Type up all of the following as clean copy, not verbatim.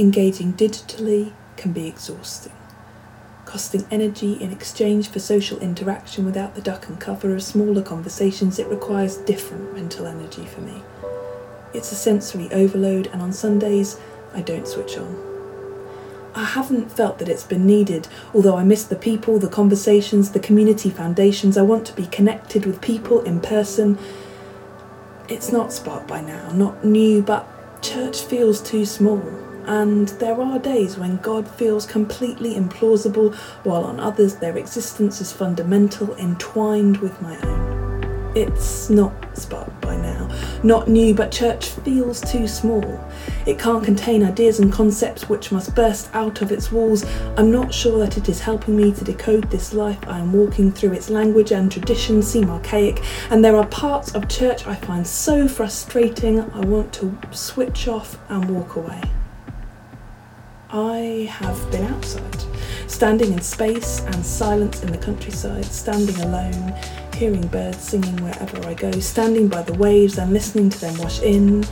engaging digitally can be exhausting, costing energy in exchange for social interaction without the duck and cover of smaller conversations. It requires different mental energy for me. It's a sensory overload, and on Sundays I don't switch on. I haven't felt that it's been needed, although I miss the people, the conversations, the community foundations. I want to be connected with people in person. It's not sparked by now, not new, but church feels too small. And there are days when God feels completely implausible, while on others their existence is fundamental, entwined with my own. It's not sparked by now, not new, but church feels too small. It can't contain ideas and concepts which must burst out of its walls. I'm not sure that it is helping me to decode this life I am walking through. Its language and traditions seem archaic, and there are parts of church I find so frustrating I want to switch off and walk away. I have been outside, standing in space and silence in the countryside, standing alone, hearing birds singing wherever I go, standing by the waves and listening to them wash in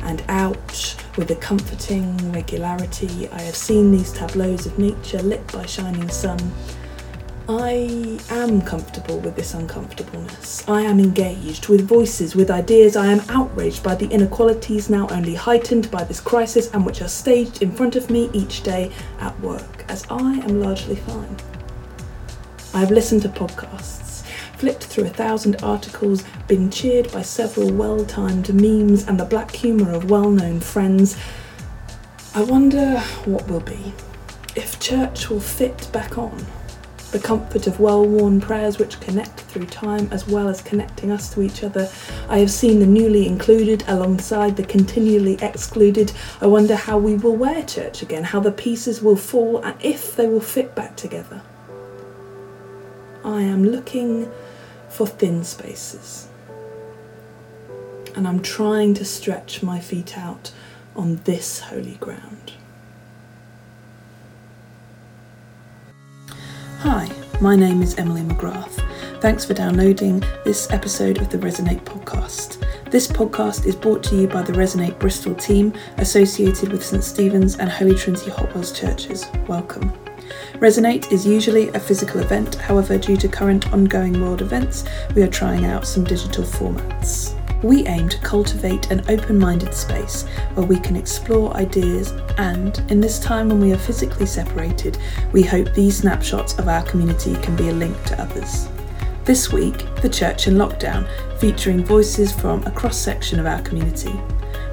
and out with a comforting regularity. I have seen these tableaus of nature lit by shining sun. I am comfortable with this uncomfortableness. I am engaged with voices, with ideas. I am outraged by the inequalities now only heightened by this crisis and which are staged in front of me each day at work, as I am largely fine. I have listened to podcasts, flipped through 1,000 articles, been cheered by several well-timed memes and the black humour of well-known friends. I wonder what will be, if church will fit back on. The comfort of well-worn prayers which connect through time as well as connecting us to each other. I have seen the newly included alongside the continually excluded. I wonder how we will wear church again, how the pieces will fall and if they will fit back together. I am looking for thin spaces, and I'm trying to stretch my feet out on this holy ground. Hi, my name is Emily McGrath. Thanks for downloading this episode of the Resonate podcast. This podcast is brought to you by the Resonate Bristol team associated with St Stephen's and Holy Trinity Hotwells churches. Welcome. Resonate is usually a physical event, however, due to current ongoing world events, we are trying out some digital formats. We aim to cultivate an open-minded space where we can explore ideas, and in this time when we are physically separated, we hope these snapshots of our community can be a link to others. This week, the Church in Lockdown, featuring voices from a cross-section of our community.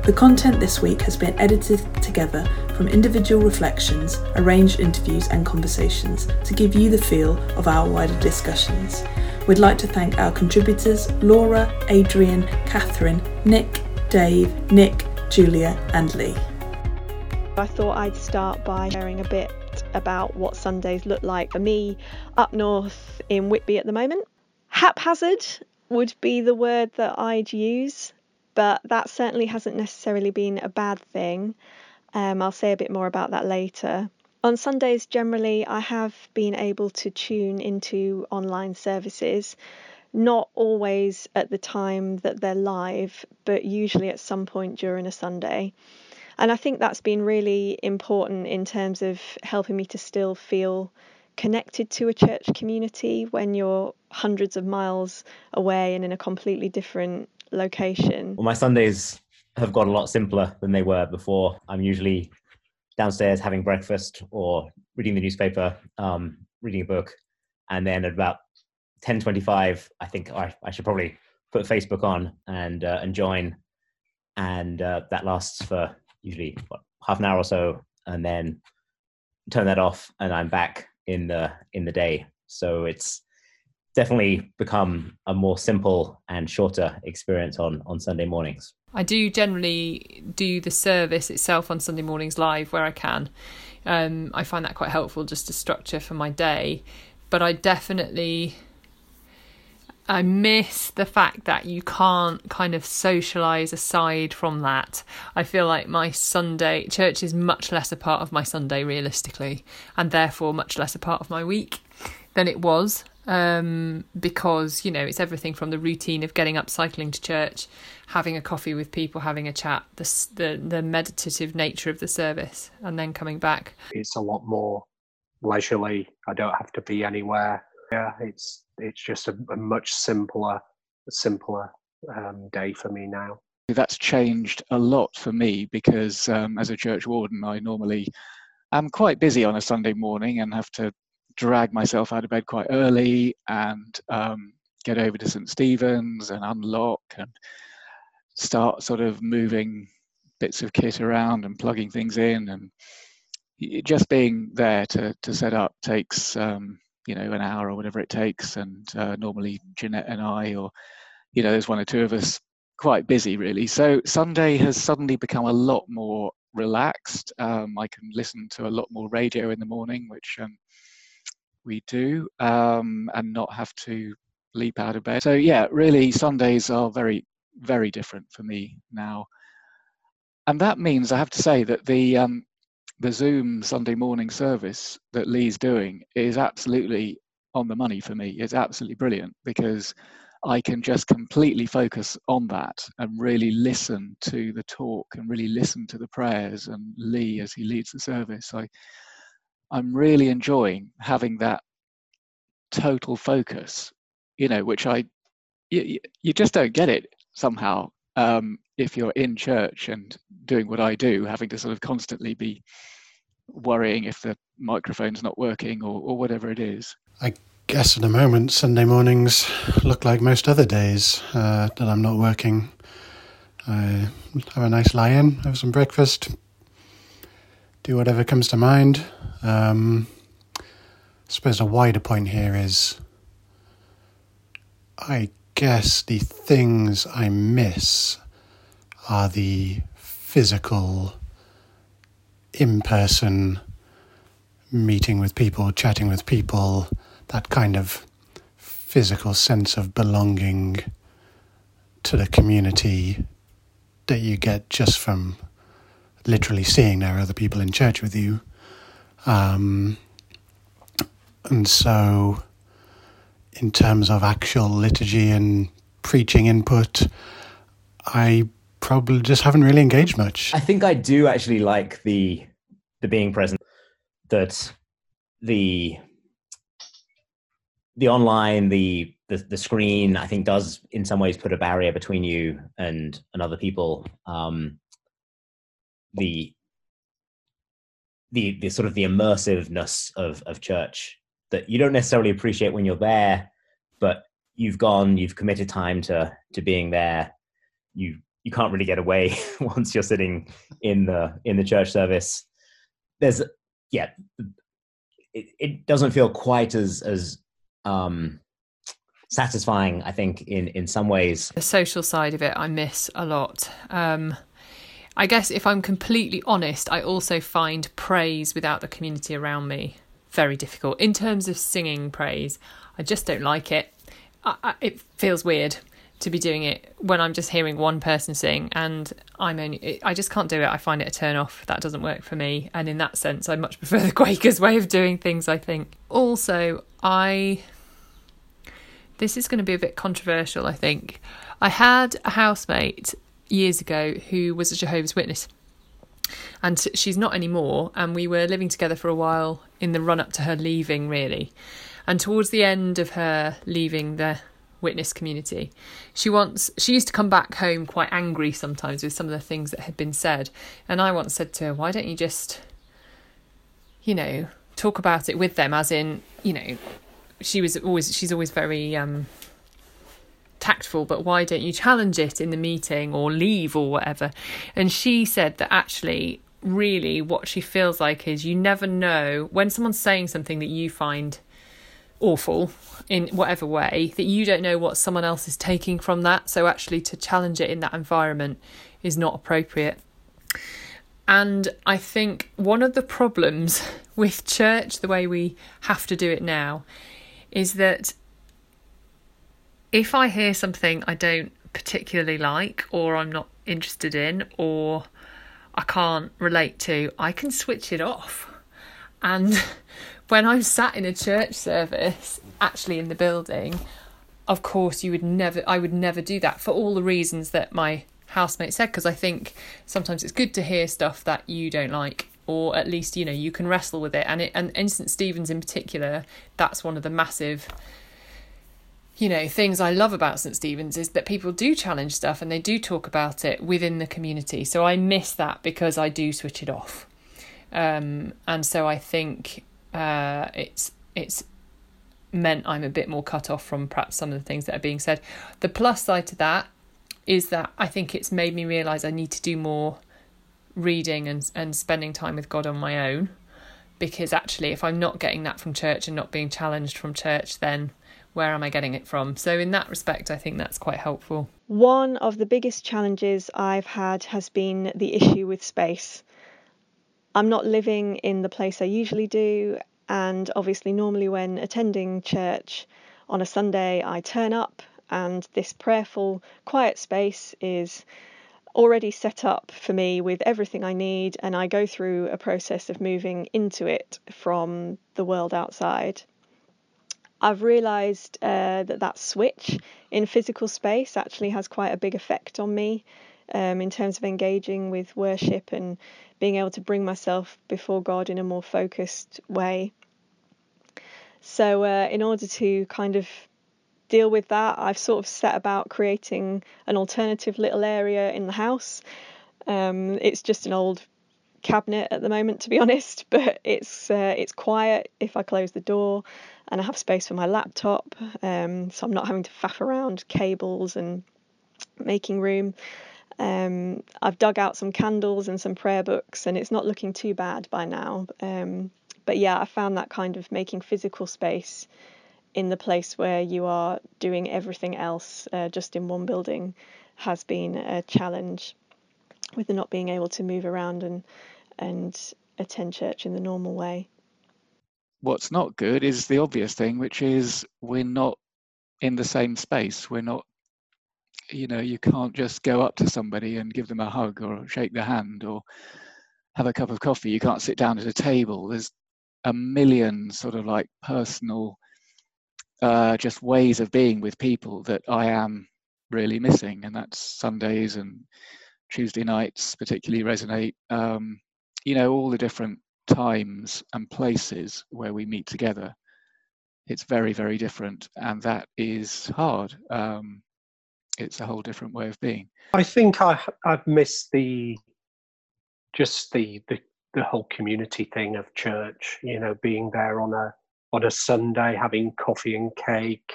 The content this week has been edited together from individual reflections, arranged interviews and conversations to give you the feel of our wider discussions. We'd like to thank our contributors, Laura, Adrian, Catherine, Nick, Dave, Nick, Julia and Lee. I thought I'd start by sharing a bit about what Sundays look like for me up north in Whitby at the moment. Haphazard would be the word that I'd use, but that certainly hasn't necessarily been a bad thing. I'll say a bit more about that later. On Sundays, generally, I have been able to tune into online services, not always at the time that they're live, but usually at some point during a Sunday. And I think that's been really important in terms of helping me to still feel connected to a church community when you're hundreds of miles away and in a completely different location. Well, my Sundays have got a lot simpler than they were before. I'm usually downstairs having breakfast or reading the newspaper, reading a book, and then at about 10:25 I think I should probably put Facebook on and join, and that lasts for usually half an hour or so, and then turn that off and I'm back in the day. So it's definitely become a more simple and shorter experience on Sunday mornings. I do generally do the service itself on Sunday mornings live where I can. I find that quite helpful just to structure for my day. But I miss the fact that you can't kind of socialise aside from that. I feel like my Sunday, church is much less a part of my Sunday realistically, and therefore much less a part of my week than it was. because, you know, it's everything from the routine of getting up, cycling to church, having a coffee with people, having a chat, the meditative nature of the service, and then coming back. It's a lot more leisurely. I don't have to be anywhere. Yeah, it's just a much simpler day for me now. That's changed a lot for me because as a church warden, I normally am quite busy on a Sunday morning and have to drag myself out of bed quite early and get over to St Stephen's and unlock and start sort of moving bits of kit around and plugging things in, and just being there to set up takes an hour or whatever it takes, and normally Jeanette and I, or there's one or two of us, quite busy really. So Sunday has suddenly become a lot more relaxed. I can listen to a lot more radio in the morning, which we do, and not have to leap out of bed. So yeah, really Sundays are very, very different for me now. And that means I have to say that the Zoom Sunday morning service that Lee's doing is absolutely on the money for me. It's absolutely brilliant because I can just completely focus on that and really listen to the talk and really listen to the prayers and Lee as he leads the service. I'm really enjoying having that total focus, which you just don't get it somehow if you're in church and doing what I do, having to sort of constantly be worrying if the microphone's not working or whatever it is. I guess at the moment Sunday mornings look like most other days that I'm not working. I have a nice lie-in, have some breakfast, do whatever comes to mind. I suppose a wider point here is, I guess the things I miss are the physical, in-person meeting with people, chatting with people, that kind of physical sense of belonging to the community that you get just from literally seeing there are other people in church with you. And so in terms of actual liturgy and preaching input, I probably just haven't really engaged much. I think I do actually like the being present, that the online, the screen, I think does in some ways put a barrier between you and other people. The sort of the immersiveness of church that you don't necessarily appreciate when you're there, but you've committed time to being there. You can't really get away once you're sitting in the church service. It doesn't feel quite as satisfying, I think, in some ways. The social side of it I miss a lot. I guess if I'm completely honest, I also find praise without the community around me very difficult. In terms of singing praise, I just don't like it. It feels weird to be doing it when I'm just hearing one person sing, and I just can't do it. I find it a turn off. That doesn't work for me. And in that sense, I much prefer the Quakers' way of doing things, I think. Also, this is going to be a bit controversial, I think. I had a housemate years ago who was a Jehovah's Witness, and she's not anymore, and we were living together for a while in the run-up to her leaving, really, and towards the end of her leaving the witness community, she used to come back home quite angry sometimes with some of the things that had been said, and I once said to her, why don't you just talk about it with them, as in she's always very tactful, but why don't you challenge it in the meeting or leave or whatever? And she said that actually really what she feels like is, you never know when someone's saying something that you find awful in whatever way, that you don't know what someone else is taking from that, so actually to challenge it in that environment is not appropriate. And I think one of the problems with church, the way we have to do it now, is that if I hear something I don't particularly like, or I'm not interested in, or I can't relate to, I can switch it off. And when I'm sat in a church service, actually in the building, of course I would never do that, for all the reasons that my housemate said, because I think sometimes it's good to hear stuff that you don't like, or at least, you know, you can wrestle with it. And St Stephen's in particular, that's one of the massive, you know, things I love about St Stephen's, is that people do challenge stuff and they do talk about it within the community. So I miss that because I do switch it off. And so I think it's meant I'm a bit more cut off from perhaps some of the things that are being said. The plus side to that is that I think it's made me realise I need to do more reading and spending time with God on my own, because actually if I'm not getting that from church and not being challenged from church, then where am I getting it from? So in that respect, I think that's quite helpful. One of the biggest challenges I've had has been the issue with space. I'm not living in the place I usually do, and obviously normally when attending church on a Sunday, I turn up and this prayerful, quiet space is already set up for me with everything I need, and I go through a process of moving into it from the world outside. I've realised that switch in physical space actually has quite a big effect on me in terms of engaging with worship and being able to bring myself before God in a more focused way. So in order to kind of deal with that, I've sort of set about creating an alternative little area in the house. It's just an old cabinet at the moment, to be honest, but it's quiet if I close the door, and I have space for my laptop, so I'm not having to faff around cables and making room. I've dug out some candles and some prayer books, and it's not looking too bad by now, but yeah, I found that kind of making physical space in the place where you are doing everything else just in one building has been a challenge, with not being able to move around and attend church in the normal way. What's not good is the obvious thing, which is we're not in the same space. We're not, you know, you can't just go up to somebody and give them a hug or shake their hand or have a cup of coffee. You can't sit down at a table. There's a million sort of like personal just ways of being with people that I am really missing, and that's Sundays and Tuesday nights particularly resonate, you know, all the different times and places where we meet together. It's very, very different, and that is hard. It's a whole different way of being. I think I've missed the whole community thing of church, you know, being there on a Sunday, having coffee and cake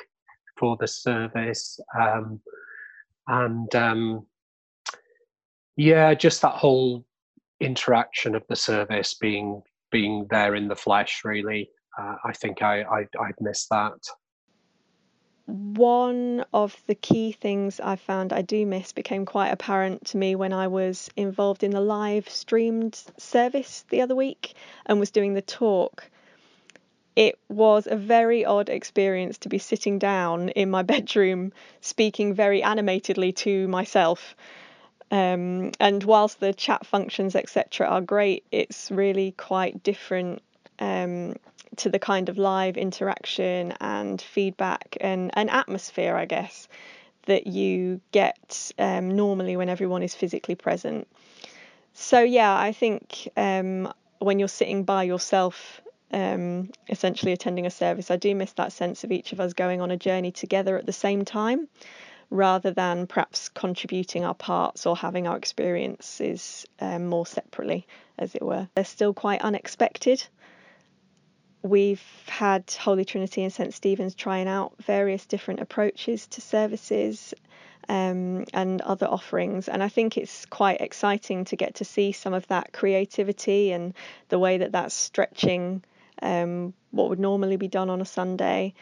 for the service, yeah, just that whole interaction of the service being there in the flesh, really. I think I'd missed that. One of the key things I found I do miss became quite apparent to me when I was involved in the live streamed service the other week and was doing the talk. It was a very odd experience to be sitting down in my bedroom speaking very animatedly to myself. And whilst the chat functions, etc., are great, it's really quite different to the kind of live interaction and feedback and atmosphere, I guess, that you get normally when everyone is physically present. So yeah, I think when you're sitting by yourself, essentially attending a service, I do miss that sense of each of us going on a journey together at the same time, rather than perhaps contributing our parts or having our experiences more separately, as it were. They're still quite unexpected. We've had Holy Trinity and St Stephen's trying out various different approaches to services and other offerings, and I think it's quite exciting to get to see some of that creativity and the way that that's stretching what would normally be done on a Sunday.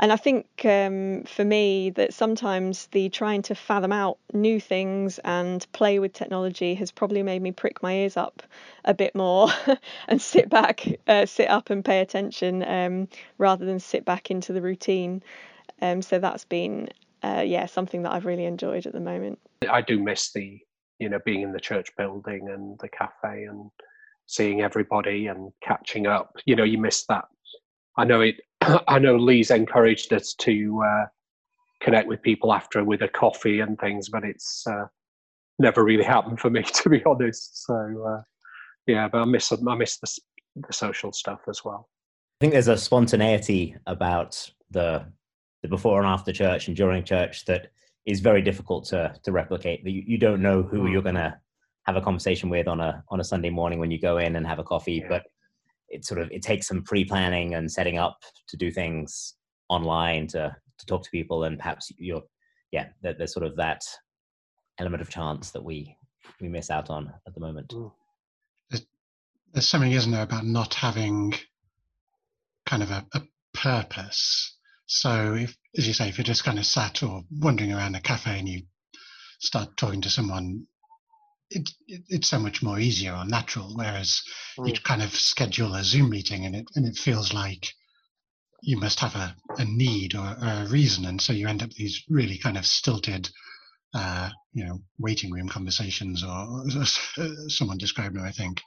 And I think for me that sometimes the trying to fathom out new things and play with technology has probably made me prick my ears up a bit more and sit up and pay attention rather than sit back into the routine. So that's been, something that I've really enjoyed at the moment. I do miss the, you know, being in the church building and the cafe and seeing everybody and catching up. You know, you miss that I know Lee's encouraged us to connect with people after with a coffee and things, but it's never really happened for me, to be honest. So yeah, but I miss the social stuff as well. I think there's a spontaneity about the before and after church and during church that is very difficult to replicate. You don't know who you're gonna have a conversation with on a Sunday morning when you go in and have a coffee, yeah. But it takes some pre-planning and setting up to do things online to talk to people, and perhaps there's sort of that element of chance that we miss out on at the moment. There's something, isn't there, about not having kind of a purpose. So if, as you say, if you're just kind of sat or wandering around a cafe and you start talking to someone, it's so much more easier or natural, whereas you kind of schedule a Zoom meeting and it feels like you must have a need or a reason, and so you end up these really kind of stilted waiting room conversations, or someone described them, I think,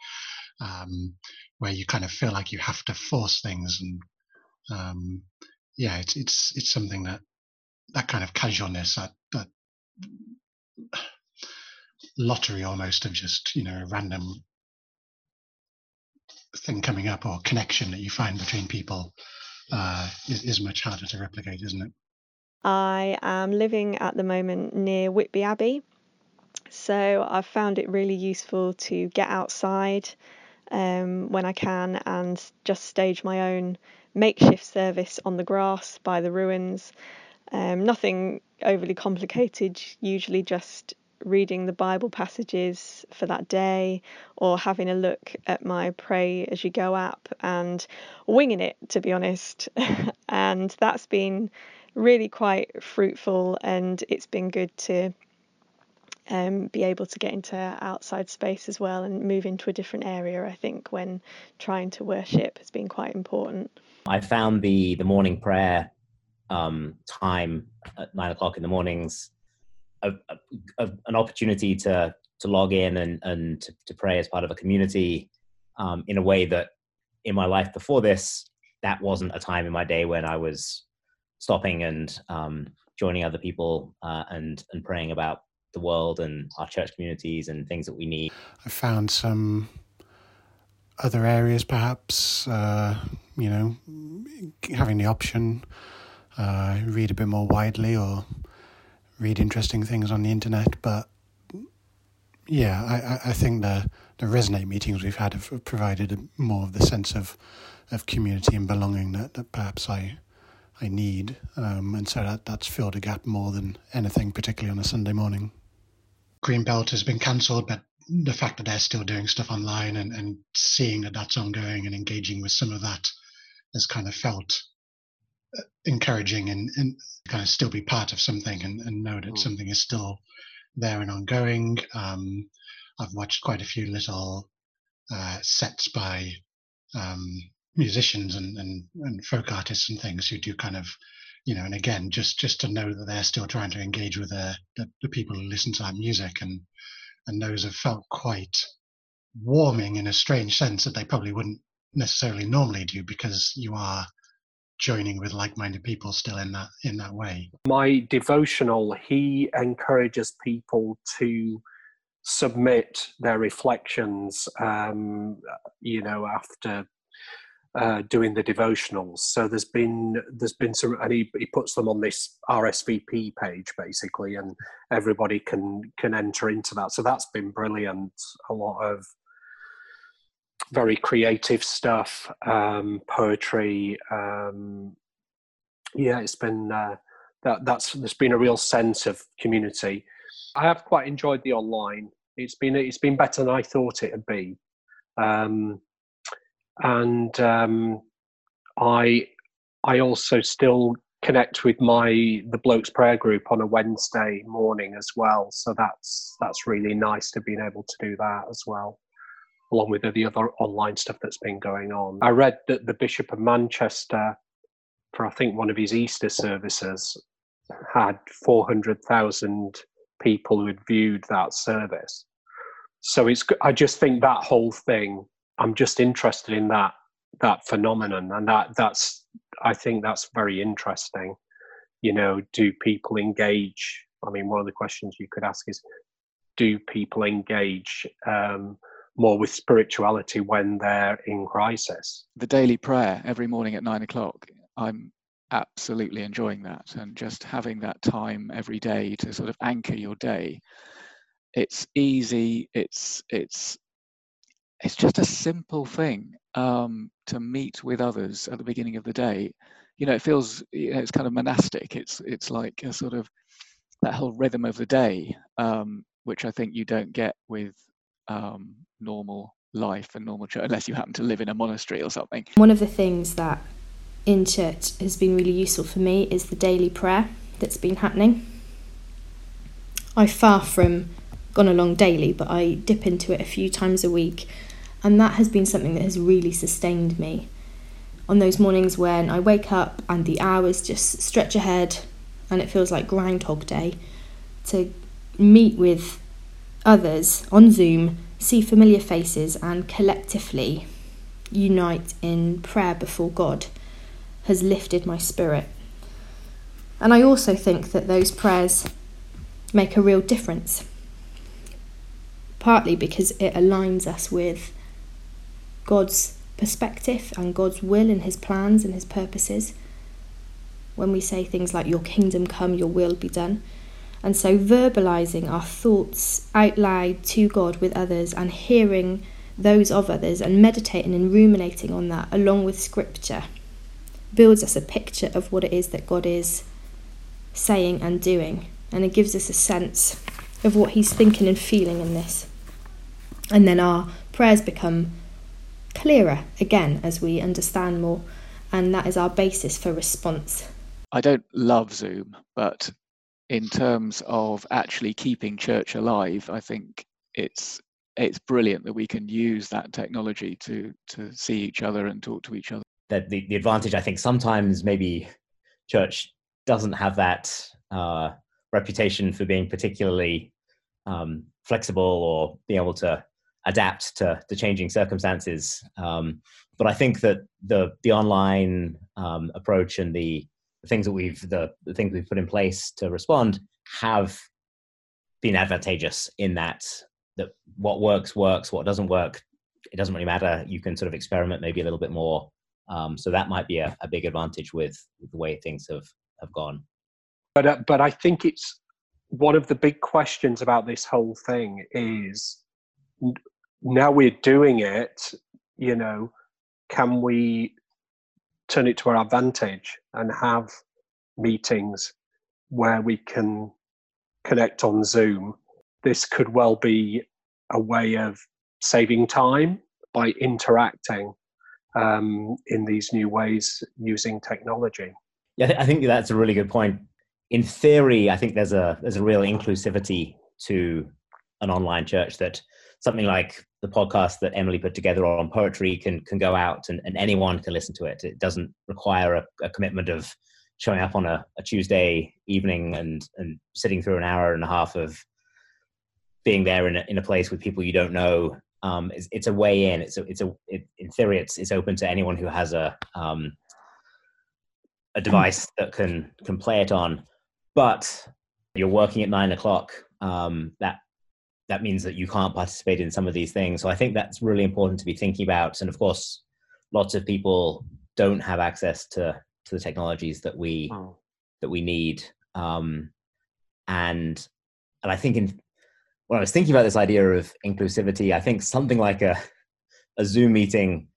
where you kind of feel like you have to force things, and it's something that kind of casualness, that lottery almost of just a random thing coming up or connection that you find between people is much harder to replicate, isn't it? I am living at the moment near Whitby Abbey, so I've found it really useful to get outside when I can and just stage my own makeshift service on the grass by the ruins. Nothing overly complicated, usually just reading the Bible passages for that day, or having a look at my Pray As You Go app and winging it, to be honest. And that's been really quite fruitful, and it's been good to be able to get into outside space as well and move into a different area. I think when trying to worship has been quite important. I found the morning prayer time at 9 o'clock in the mornings an opportunity to log in and to pray as part of a community in a way that in my life before this, that wasn't a time in my day when I was stopping and joining other people and praying about the world and our church communities and things that we need. I found some other areas, perhaps, having the option, read a bit more widely or read interesting things on the internet, but yeah, I think the Resonate meetings we've had have provided more of the sense of community and belonging that perhaps I need, and so that's filled a gap more than anything, particularly on a Sunday morning. Greenbelt has been cancelled, but the fact that they're still doing stuff online and seeing that that's ongoing and engaging with some of that has kind of felt encouraging and kind of still be part of something and know that something is still there and ongoing. I've watched quite a few little sets by musicians and folk artists and things who do kind of, and again, just to know that they're still trying to engage with the people who listen to our music, and those have felt quite warming in a strange sense that they probably wouldn't necessarily normally do, because you are joining with like-minded people still in that way. My devotional, he encourages people to submit their reflections, after doing the devotionals. So there's been some, and he puts them on this RSVP page basically, and everybody can enter into that. So that's been brilliant. A lot of very creative stuff, poetry. It's been there's been a real sense of community. I have quite enjoyed the online. It's been better than I thought it would be, and I also still connect with the Blokes Prayer Group on a Wednesday morning as well. So that's really nice to being able to do that as well, along with the other online stuff that's been going on. I read that the Bishop of Manchester, for I think one of his Easter services, had 400,000 people who had viewed that service. So I just think that whole thing, I'm just interested in that phenomenon, and that's I think that's very interesting. You know, do people engage? I mean, one of the questions you could ask is, do people engage more with spirituality when they're in crisis? The daily prayer every morning at 9 o'clock, I'm absolutely enjoying that, and just having that time every day to sort of anchor your day. It's easy. It's just a simple thing to meet with others at the beginning of the day. You know, it feels, you know, it's kind of monastic. It's like a sort of that whole rhythm of the day, which I think you don't get with normal life and normal church, unless you happen to live in a monastery or something. One of the things that in church has been really useful for me is the daily prayer that's been happening. I've far from gone along daily, but I dip into it a few times a week, and that has been something that has really sustained me. On those mornings when I wake up and the hours just stretch ahead and it feels like Groundhog Day, to meet with others on Zoom, see familiar faces and collectively unite in prayer before God has lifted my spirit. And I also think that those prayers make a real difference, partly because it aligns us with God's perspective and God's will and his plans and his purposes. When we say things like, your kingdom come, your will be done. And so verbalizing our thoughts out loud to God with others, and hearing those of others and meditating and ruminating on that along with scripture builds us a picture of what it is that God is saying and doing. And it gives us a sense of what he's thinking and feeling in this. And then our prayers become clearer again as we understand more, and that is our basis for response. I don't love Zoom, but in terms of actually keeping church alive, I think it's brilliant that we can use that technology to see each other and talk to each other. That the advantage, I think, sometimes maybe church doesn't have that reputation for being particularly flexible or being able to adapt to changing circumstances. But I think that the online approach and the things we've put in place to respond have been advantageous in that what works, what doesn't work, it doesn't really matter. You can sort of experiment maybe a little bit more. So that might be a big advantage with the way things have gone. But I think it's one of the big questions about this whole thing is, now we're doing it, you know, can we turn it to our advantage and have meetings where we can connect on Zoom? This could well be a way of saving time by interacting in these new ways using technology. Yeah, I think that's a really good point. In theory, I think there's a real inclusivity to an online church, that something like the podcast that Emily put together on poetry can go out and anyone can listen to it. It doesn't require a commitment of showing up on a Tuesday evening and sitting through an hour and a half of being there in a place with people you don't know. It's a way in. In theory, it's open to anyone who has a device that can play it on. But you're working at 9 o'clock. That means that you can't participate in some of these things. So I think that's really important to be thinking about. And of course, lots of people don't have access to the technologies that we need. And I think when I was thinking about this idea of inclusivity, I think something like a Zoom meeting,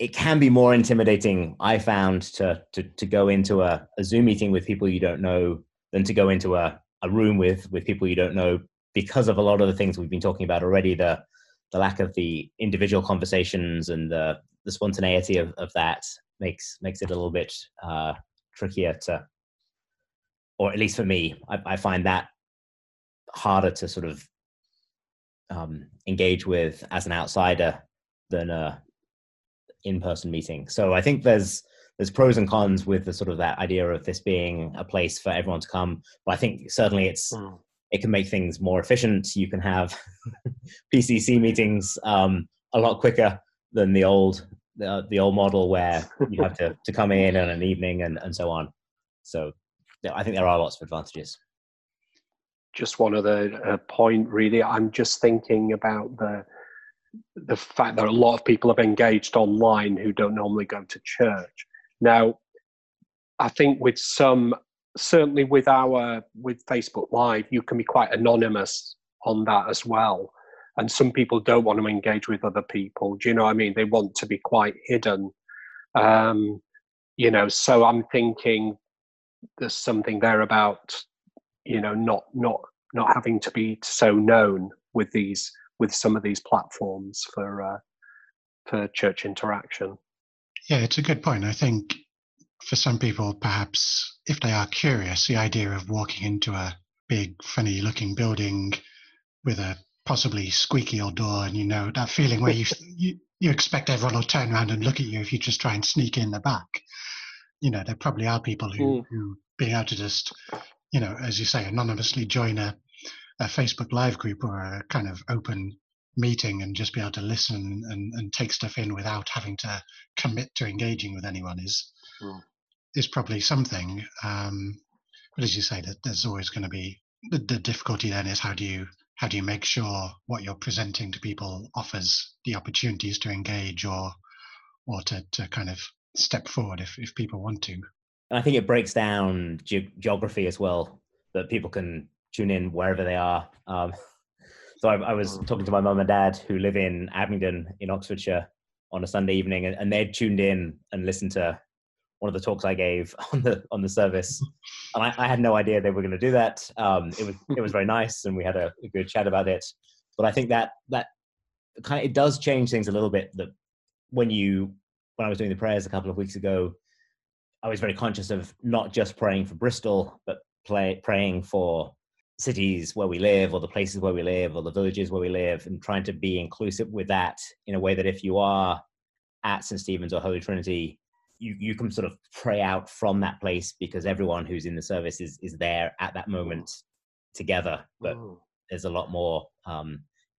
it can be more intimidating, I found, to go into a Zoom meeting with people you don't know than to go into a room with people you don't know, because of a lot of the things we've been talking about already, the lack of the individual conversations and the spontaneity of that makes it a little bit trickier to, or at least for me, I find that harder to sort of engage with as an outsider than a in-person meeting. So I think there's pros and cons with the sort of that idea of this being a place for everyone to come. But I think certainly it can make things more efficient. You can have PCC meetings a lot quicker than the old the old model where you have to come in on an evening and so on. So I think there are lots of advantages. Just one other point, really. I'm just thinking about the fact that a lot of people have engaged online who don't normally go to church. Now, I think with some, certainly with Facebook Live, you can be quite anonymous on that as well. And some people don't want to engage with other people. Do you know what I mean? They want to be quite hidden. You know, so I'm thinking there's something there about, you know, not having to be so known with these, with some of these platforms for church interaction. Yeah, it's a good point. I think for some people, perhaps if they are curious, the idea of walking into a big, funny looking building with a possibly squeaky old door, and you know, that feeling where you expect everyone will turn around and look at you if you just try and sneak in the back. You know, there probably are people who being able to just, you know, as you say, anonymously join a Facebook Live group or a kind of open meeting and just be able to listen and take stuff in without having to commit to engaging with anyone is probably something. But as you say, that there's always going to be the difficulty then is how do you make sure what you're presenting to people offers the opportunities to engage or to kind of step forward if people want to. And I think it breaks down geography as well, that people can tune in wherever they are. So I was talking to my mum and dad who live in Abingdon in Oxfordshire on a Sunday evening, and they'd tuned in and listened to one of the talks I gave on the service. And I had no idea they were going to do that. It was very nice, and we had a good chat about it. But I think that kind of, it does change things a little bit, that when I was doing the prayers a couple of weeks ago, I was very conscious of not just praying for Bristol, but praying for cities where we live, or the places where we live, or the villages where we live, and trying to be inclusive with that in a way that if you are at St Stephen's or Holy Trinity, you can sort of pray out from that place, because everyone who's in the service is there at that moment together. But there's a lot more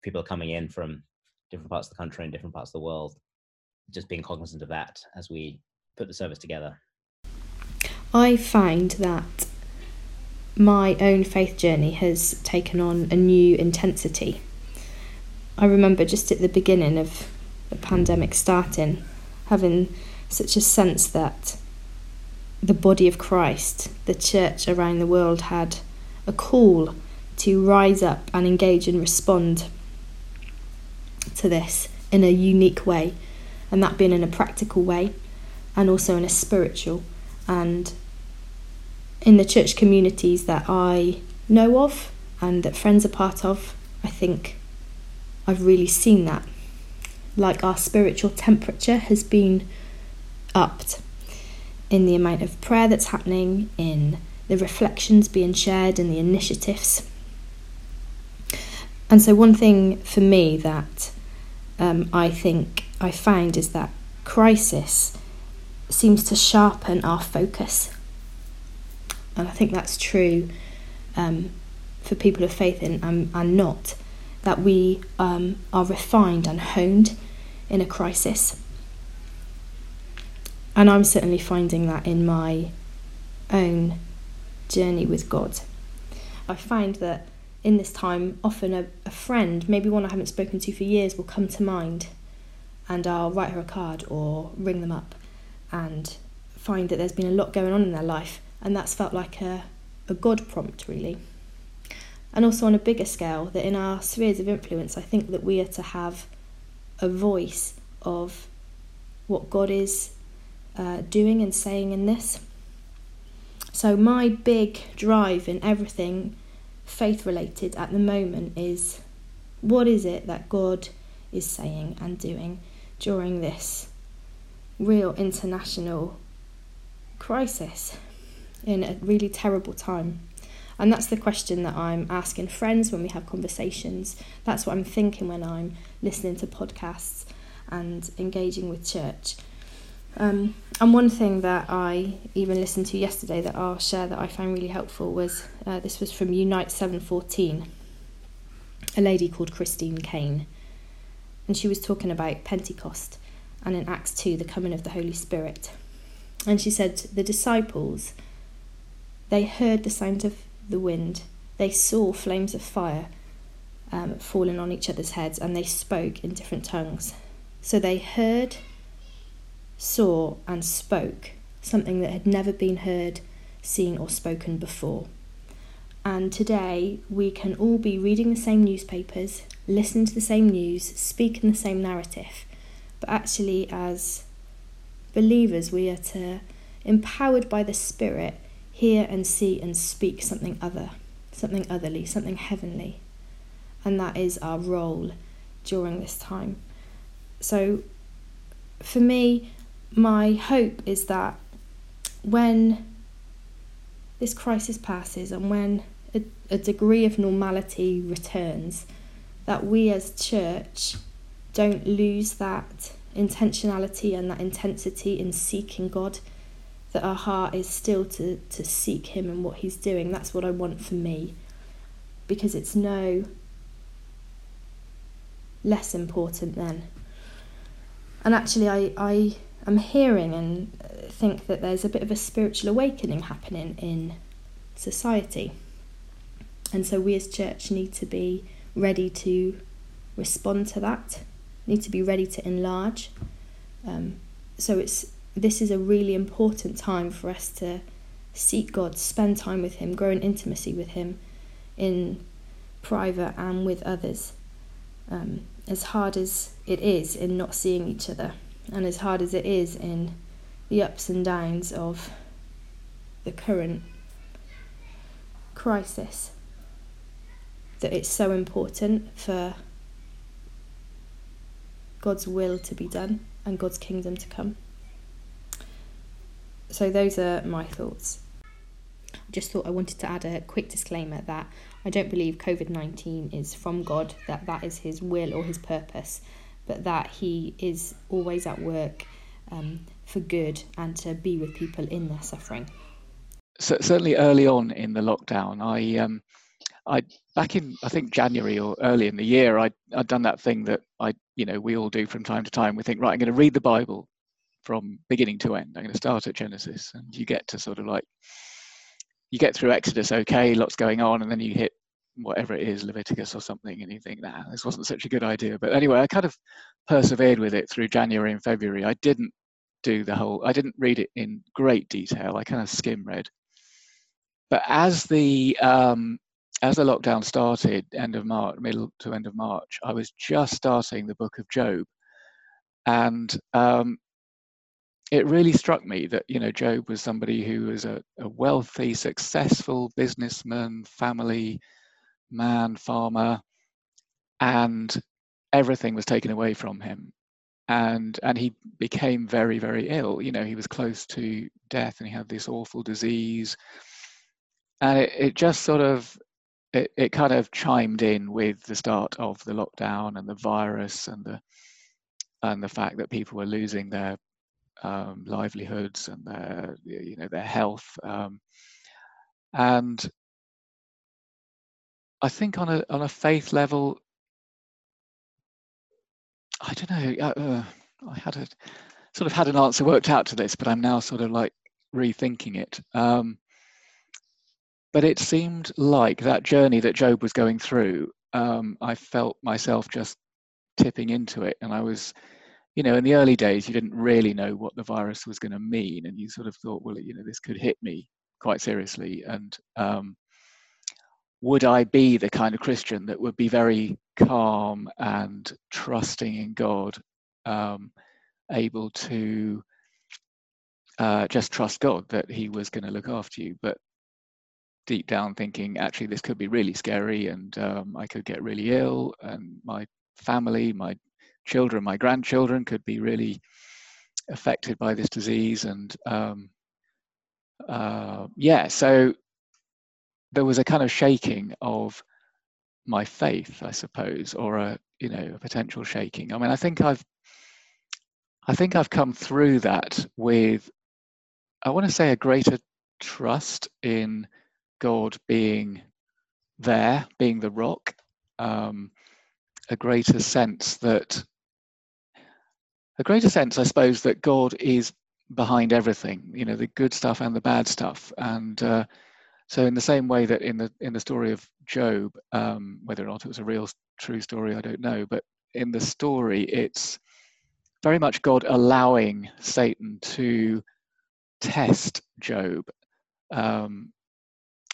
people coming in from different parts of the country and different parts of the world, just being cognizant of that as we put the service together. I find that my own faith journey has taken on a new intensity. I remember just at the beginning of the pandemic starting, having such a sense that the body of Christ, the church around the world, had a call to rise up and engage and respond to this in a unique way, and that being in a practical way and also in a spiritual. And in the church communities that I know of and that friends are part of, I think I've really seen that. Like, our spiritual temperature has been upped in the amount of prayer that's happening, in the reflections being shared, and the initiatives. And so one thing for me that I think I found is that crisis seems to sharpen our focus. And I think that's true for people of faith and not, that we are refined and honed in a crisis. And I'm certainly finding that in my own journey with God. I find that in this time, often a friend, maybe one I haven't spoken to for years, will come to mind, and I'll write her a card or ring them up and find that there's been a lot going on in their life. And that's felt like a God prompt, really. And also on a bigger scale, that in our spheres of influence, I think that we are to have a voice of what God is doing and saying in this. So my big drive in everything faith-related at the moment is, what is it that God is saying and doing during this real international crisis, in a really terrible time? And that's the question that I'm asking friends when we have conversations. That's what I'm thinking when I'm listening to podcasts and engaging with church. And one thing that I even listened to yesterday that I'll share that I found really helpful was, this was from Unite 714, a lady called Christine Cain, and she was talking about Pentecost and in Acts 2, the coming of the Holy Spirit. And she said, the disciples, they heard the sound of the wind, they saw flames of fire falling on each other's heads, and they spoke in different tongues. So they heard, saw and spoke, something that had never been heard, seen or spoken before. And today we can all be reading the same newspapers, listening to the same news, speaking the same narrative. But actually, as believers, we are to, empowered by the Spirit, hear and see and speak something other, something otherly, something heavenly. And that is our role during this time. So for me, my hope is that when this crisis passes and when a degree of normality returns, that we as church don't lose that intentionality and that intensity in seeking God, that our heart is still to seek him and what he's doing. That's what I want for me, because it's no less important then. And actually I am hearing and think that there's a bit of a spiritual awakening happening in society, and so we as church need to be ready to respond to that, need to be ready to enlarge. So this is a really important time for us to seek God, spend time with him, grow in intimacy with him in private and with others. As hard as it is in not seeing each other, and as hard as it is in the ups and downs of the current crisis, that it's so important for God's will to be done and God's kingdom to come. So those are my thoughts. I just thought I wanted to add a quick disclaimer that I don't believe COVID-19 is from God, that is his will or his purpose, but that he is always at work for good and to be with people in their suffering. So certainly early on in the lockdown, I back in, I think, January or early in the year, I'd done that thing that we all do from time to time. We think, right, I'm going to read the Bible from beginning to end. I'm going to start at Genesis, and you get to sort of like, you get through Exodus, okay, lots going on, and then you hit whatever it is, Leviticus or something, and you think, nah, this wasn't such a good idea. But anyway, I kind of persevered with it through January and February. I didn't do the whole, I didn't read it in great detail. I kind of skim read. But as the lockdown started, middle to end of March, I was just starting the book of Job. And it really struck me that, Job was somebody who was a wealthy, successful businessman, family man, farmer, and everything was taken away from him. And he became very, very ill. He was close to death and he had this awful disease. And it just sort of, it kind of chimed in with the start of the lockdown and the virus and the fact that people were losing their livelihoods and their, their health, and I think on a faith level, I don't know. I had an answer worked out to this, but I'm now sort of like rethinking it. But it seemed like that journey that Job was going through, I felt myself just tipping into it, and I was. In the early days, you didn't really know what the virus was going to mean, and you sort of thought, well, this could hit me quite seriously, and would I be the kind of Christian that would be very calm and trusting in God, able to just trust God that he was going to look after you, but deep down thinking, actually, this could be really scary, and I could get really ill, and my family, my children, my grandchildren could be really affected by this disease, and so there was a kind of shaking of my faith, I suppose, or a potential shaking. I mean, I think I've come through that with, I want to say, a greater trust in God being there, being the rock, a greater sense that a greater sense, I suppose, that God is behind everything, you know, the good stuff and the bad stuff. And so in the same way that in the story of Job, whether or not it was a real true story, I don't know, but in the story, it's very much God allowing Satan to test Job.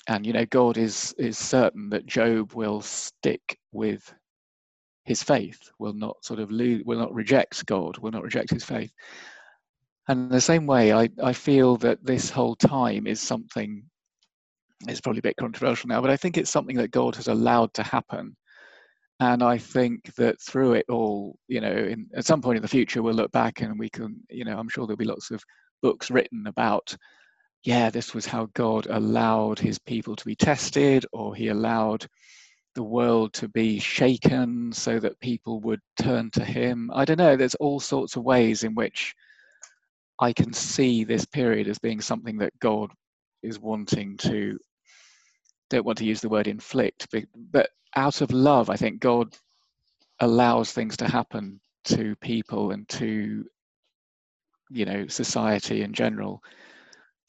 And, you know, God is certain that Job will stick with his faith, will not sort of lose, will not reject God, will not reject his faith. And in the same way, I feel that this whole time is something, it's probably a bit controversial now, but I think it's something that God has allowed to happen. And I think that through it all, you know, at some point in the future, we'll look back and we can, you know, I'm sure there'll be lots of books written about, yeah, this was how God allowed his people to be tested, or he allowed the world to be shaken so that people would turn to him. I don't know, there's all sorts of ways in which I can see this period as being something that God is wanting to, don't want to use the word inflict, but out of love, I think God allows things to happen to people and to, you know, society in general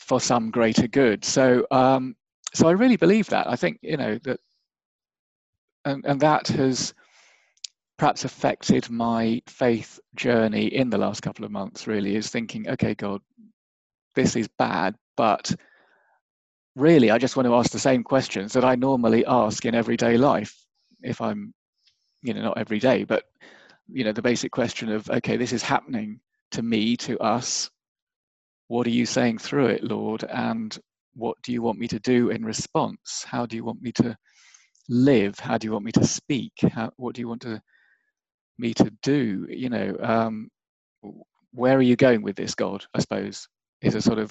for some greater good. So so I really believe that. I think, you know, that and that has perhaps affected my faith journey in the last couple of months, really, is thinking, okay, God, this is bad, but really I just want to ask the same questions that I normally ask in everyday life, if I'm, you know, not every day, but, you know, the basic question of, okay, this is happening to me, to us, what are you saying through it, Lord, and what do you want me to do in response? How do you want me to live? How do you want me to speak? What do you want me to do? You know, where are you going with this, God, I suppose, is a sort of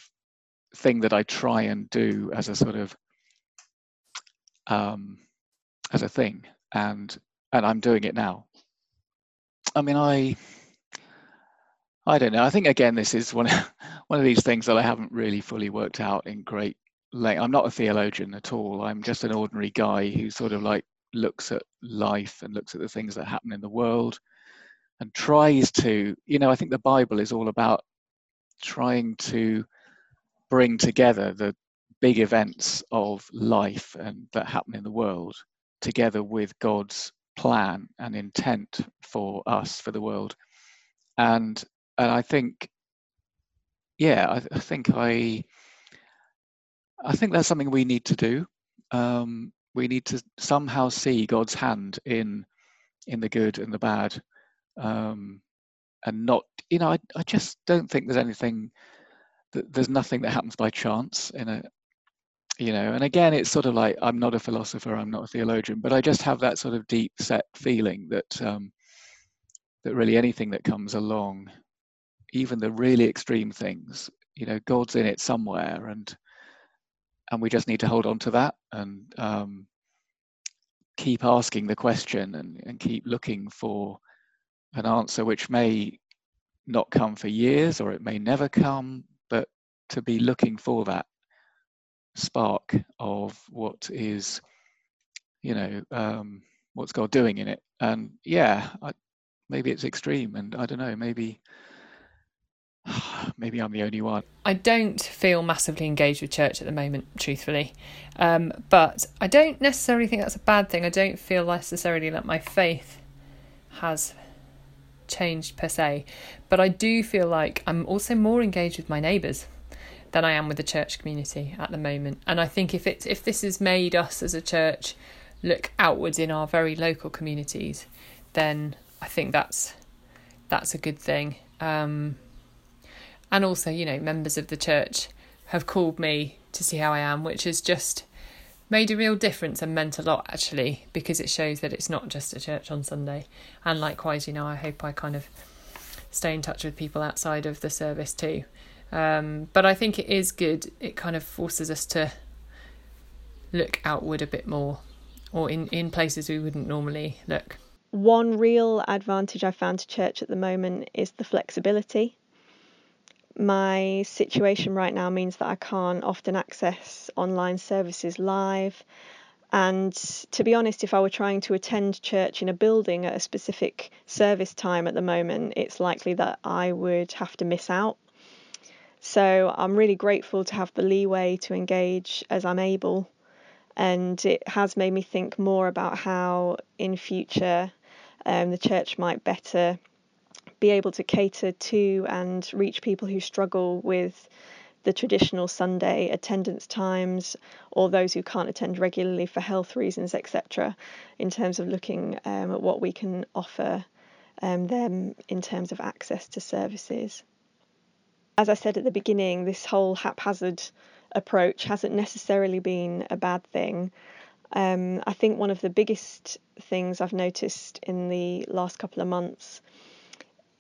thing that I try and do as a sort of, as a thing, and I'm doing it now. I mean, I don't know. I think, again, this is one of these things that I haven't really fully worked out in great length. I'm not a theologian at all. I'm just an ordinary guy who sort of like looks at life and looks at the things that happen in the world and tries to, you know, I think the Bible is all about trying to bring together the big events of life and that happen in the world together with God's plan and intent for us, for the world. And I think, yeah, I think that's something we need to do. We need to somehow see God's hand in the good and the bad, and not, you know, I just don't think there's anything, there's nothing that happens by chance in a, you know. And again, it's sort of like, I'm not a philosopher, I'm not a theologian, but I just have that sort of deep set feeling that that really anything that comes along, even the really extreme things, you know, God's in it somewhere, and we just need to hold on to that and keep asking the question and keep looking for an answer, which may not come for years or it may never come, but to be looking for that spark of what is, you know, what's God doing in it. And yeah, maybe it's extreme, and I don't know, maybe I'm the only one. I don't feel massively engaged with church at the moment, truthfully, but I don't necessarily think that's a bad thing. I don't feel necessarily that my faith has changed per se, but I do feel like I'm also more engaged with my neighbours than I am with the church community at the moment. And I think if this has made us as a church look outwards in our very local communities, then I think that's a good thing. And also, you know, members of the church have called me to see how I am, which has just made a real difference and meant a lot, actually, because it shows that it's not just a church on Sunday. And likewise, you know, I hope I kind of stay in touch with people outside of the service too. But I think it is good. It kind of forces us to look outward a bit more, or in places we wouldn't normally look. One real advantage I found to church at the moment is the flexibility. My situation right now means that I can't often access online services live, And to be honest, if I were trying to attend church in a building at a specific service time at the moment, it's likely that I would have to miss out. So I'm really grateful to have the leeway to engage as I'm able. And it has made me think more about how in future the church might better be able to cater to and reach people who struggle with the traditional Sunday attendance times, or those who can't attend regularly for health reasons, etc., in terms of looking at what we can offer them in terms of access to services. As I said at the beginning, this whole haphazard approach hasn't necessarily been a bad thing. I think one of the biggest things I've noticed in the last couple of months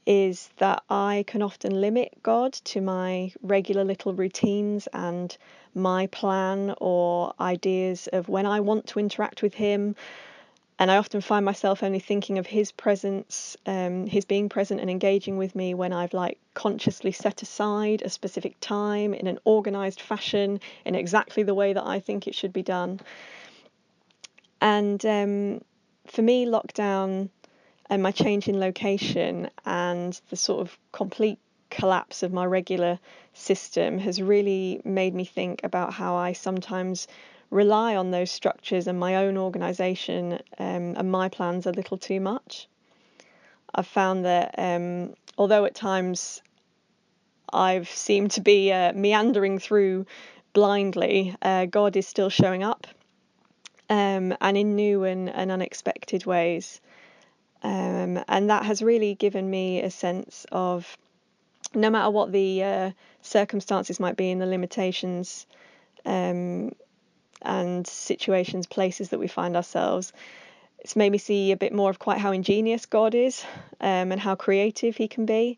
is that I can often limit God to my regular little routines and my plan or ideas of when I want to interact with him. And I often find myself only thinking of his presence, his being present and engaging with me when I've consciously set aside a specific time in an organised fashion, in exactly the way that I think it should be done. And for me, lockdown and my change in location and the sort of complete collapse of my regular system has really made me think about how I sometimes rely on those structures and my own organisation and my plans a little too much. I've found that although at times I've seemed to be meandering through blindly, God is still showing up and in new and unexpected ways. And that has really given me a sense of, no matter what the circumstances might be and the limitations and situations, places that we find ourselves, it's made me see a bit more of quite how ingenious God is and how creative he can be.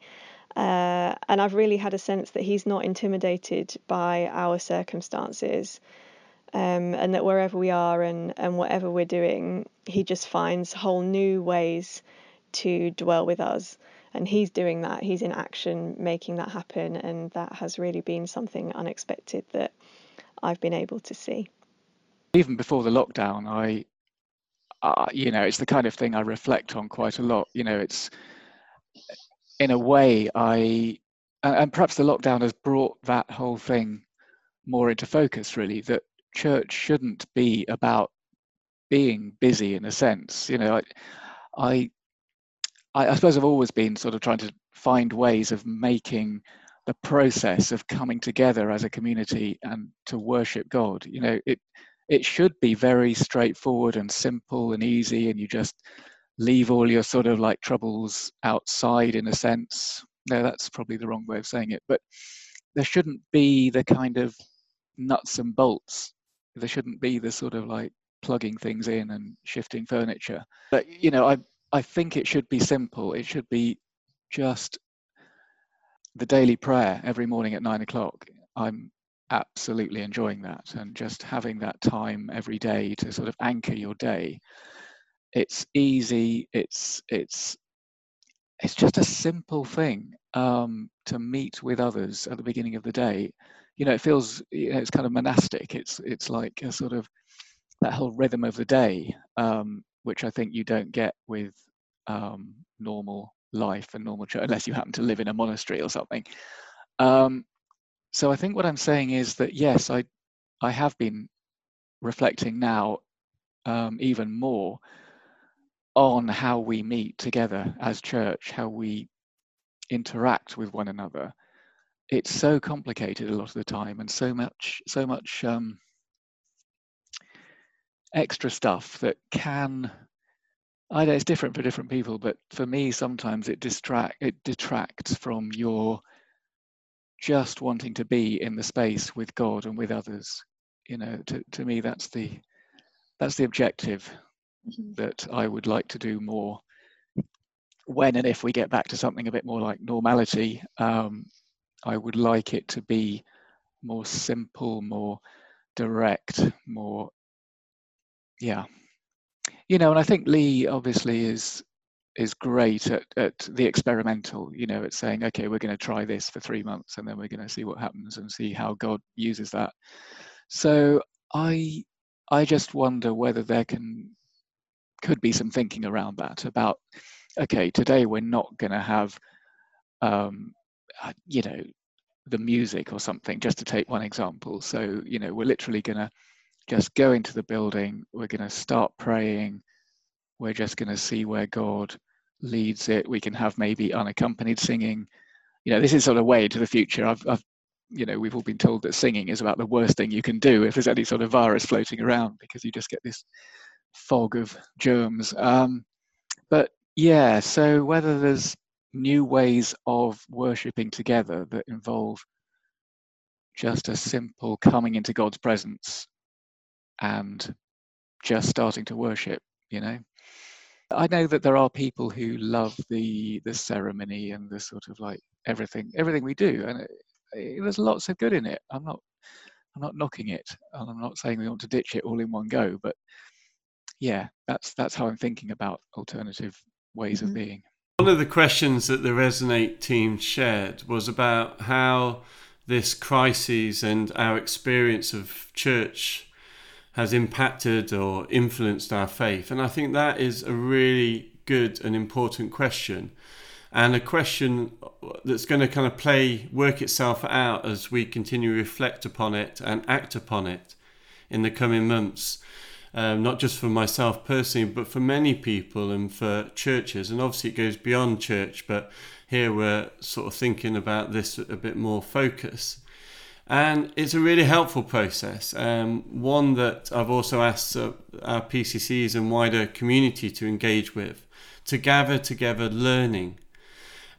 And I've really had a sense that he's not intimidated by our circumstances. And that wherever we are and whatever we're doing, he just finds whole new ways to dwell with us. And he's doing that. He's in action, making that happen. And that has really been something unexpected that I've been able to see. Even before the lockdown, I it's the kind of thing I reflect on quite a lot. You know, it's in a way and perhaps the lockdown has brought that whole thing more into focus, really, that church shouldn't be about being busy in a sense. You know, I suppose I've always been sort of trying to find ways of making the process of coming together as a community and to worship God. You know, it should be very straightforward and simple and easy, and you just leave all your sort of troubles outside in a sense. No, that's probably the wrong way of saying it, but there shouldn't be the kind of nuts and bolts. There shouldn't be the sort of plugging things in and shifting furniture. But you know, I think it should be simple. It should be just the daily prayer every morning at 9 o'clock. I'm absolutely enjoying that, and just having that time every day to sort of anchor your day. It's easy. It's just a simple thing to meet with others at the beginning of the day. You know, it feels, you know, it's kind of monastic. It's like a sort of that whole rhythm of the day, which I think you don't get with normal life and normal church, unless you happen to live in a monastery or something. So I think what I'm saying is that, yes, I have been reflecting now even more on how we meet together as church, how we interact with one another. It's so complicated a lot of the time, and so much extra stuff that can, I know it's different for different people, but for me sometimes it detracts from your just wanting to be in the space with God and with others. You know, to me that's the objective that I would like to do more when and if we get back to something a bit more like normality. I would like it to be more simple, more direct, more, yeah. You know, and I think Lee obviously is great at the experimental. You know, it's saying, okay, we're going to try this for 3 months, and then we're going to see what happens and see how God uses that. So I I just wonder whether there could be some thinking around that, about, okay, today we're not going to have, you know, the music or something, just to take one example. So, you know, we're literally going to just go into the building, we're going to start praying, we're just going to see where God leads it. We can have maybe unaccompanied singing. You know, this is sort of way to the future. I've you know, we've all been told that singing is about the worst thing you can do if there's any sort of virus floating around, because you just get this fog of germs. But yeah, so whether there's new ways of worshipping together that involve just a simple coming into God's presence and just starting to worship, you know. I know that there are people who love the ceremony and the sort of like everything we do, and there's lots of good in it. I'm not knocking it, and I'm not saying we want to ditch it all in one go, but yeah, that's how I'm thinking about alternative ways of being. One of the questions that the Resonate team shared was about how this crisis and our experience of church has impacted or influenced our faith. And I think that is a really good and important question, and a question that's going to kind of work itself out as we continue to reflect upon it and act upon it in the coming months. Not just for myself personally, but for many people and for churches. And obviously it goes beyond church, but here we're sort of thinking about this a bit more focus. And it's a really helpful process, one that I've also asked our PCCs and wider community to engage with, to gather together learning.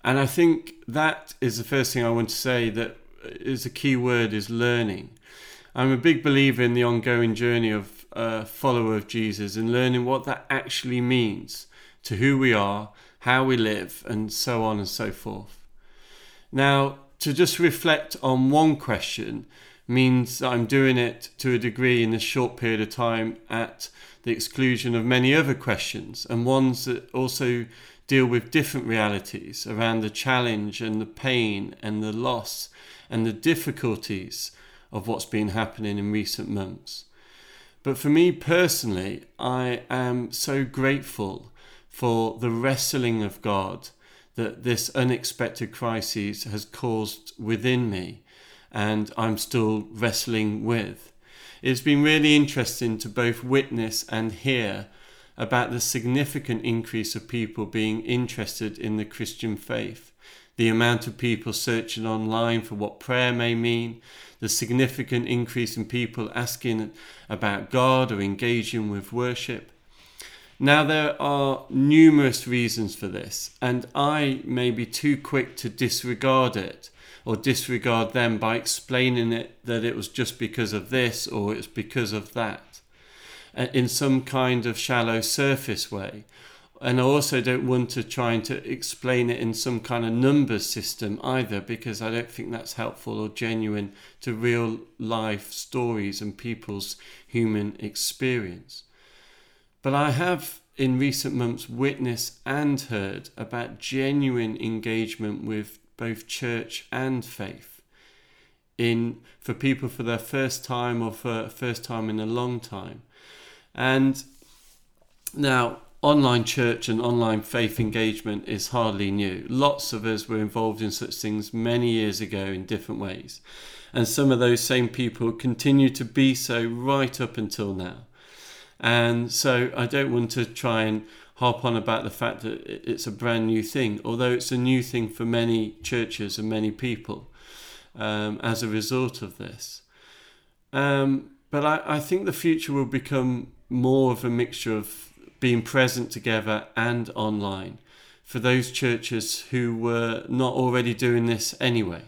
And I think that is the first thing I want to say, that is a key word, is learning. I'm a big believer in the ongoing journey of a follower of Jesus and learning what that actually means to who we are, how we live, and so on and so forth. Now, to just reflect on one question means that I'm doing it to a degree in this short period of time at the exclusion of many other questions, and ones that also deal with different realities around the challenge and the pain and the loss and the difficulties of what's been happening in recent months. But for me personally, I am so grateful for the wrestling of God that this unexpected crisis has caused within me, and I'm still wrestling with. It's been really interesting to both witness and hear about the significant increase of people being interested in the Christian faith, the amount of people searching online for what prayer may mean, the significant increase in people asking about God or engaging with worship. Now, there are numerous reasons for this, and I may be too quick to disregard it or disregard them by explaining it, that it was just because of this or it's because of that, in some kind of shallow surface way. And I also don't want to try and to explain it in some kind of number system either, because I don't think that's helpful or genuine to real life stories and people's human experience. But I have in recent months witnessed and heard about genuine engagement with both church and faith, for people for their first time or for first time in a long time. And now, online church and online faith engagement is hardly new. Lots of us were involved in such things many years ago in different ways. And some of those same people continue to be so right up until now. And so I don't want to try and harp on about the fact that it's a brand new thing, although it's a new thing for many churches and many people as a result of this. But I think the future will become more of a mixture of being present together and online for those churches who were not already doing this anyway.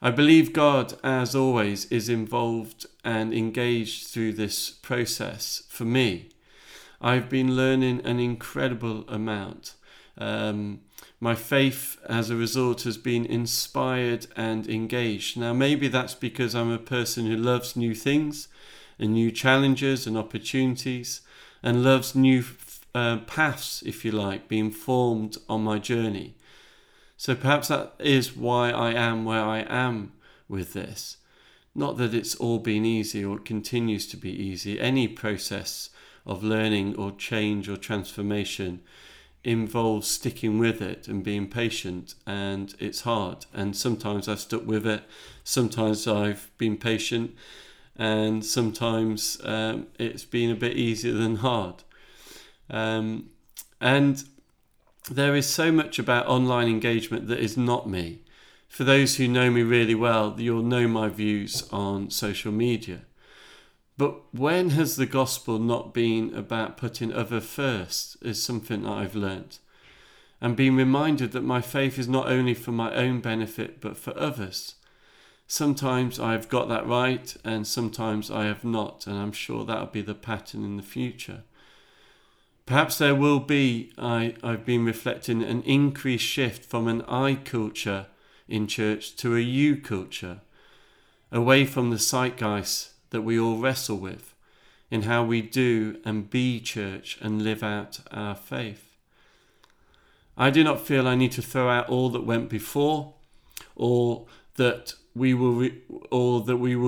I believe God, as always, is involved and engaged through this process. For me, I've been learning an incredible amount. My faith, as a result, has been inspired and engaged. Now, maybe that's because I'm a person who loves new things and new challenges and opportunities, and loves new paths, if you like, being formed on my journey. So perhaps that is why I am where I am with this. Not that it's all been easy or it continues to be easy. Any process of learning or change or transformation involves sticking with it and being patient, and it's hard. And sometimes I've stuck with it, sometimes I've been patient, and sometimes it's been a bit easier than hard. And there is so much about online engagement that is not me. For those who know me really well, you'll know my views on social media. But when has the gospel not been about putting other first, is something that I've learnt. And being reminded that my faith is not only for my own benefit, but for others. Sometimes I've got that right, and sometimes I have not, and I'm sure that'll be the pattern in the future. Perhaps there will be, I've been reflecting, an increased shift from an I culture in church to a you culture, away from the zeitgeist that we all wrestle with in how we do and be church and live out our faith. I do not feel I need to throw out all that went before, or that we will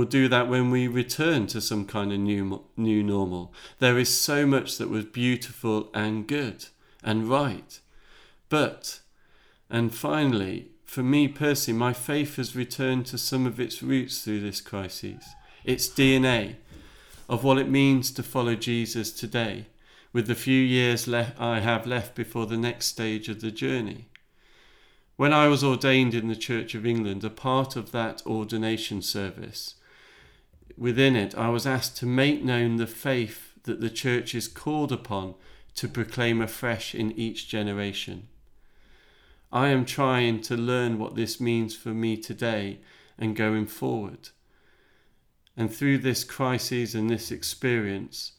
do that when we return to some kind of new normal. There is so much that was beautiful and good and right. But, and finally, for me personally, my faith has returned to some of its roots through this crisis. Its DNA of what it means to follow Jesus today, with the few years I have left before the next stage of the journey. When I was ordained in the Church of England, a part of that ordination service, within it, I was asked to make known the faith that the Church is called upon to proclaim afresh in each generation. I am trying to learn what this means for me today and going forward. And through this crisis and this experience,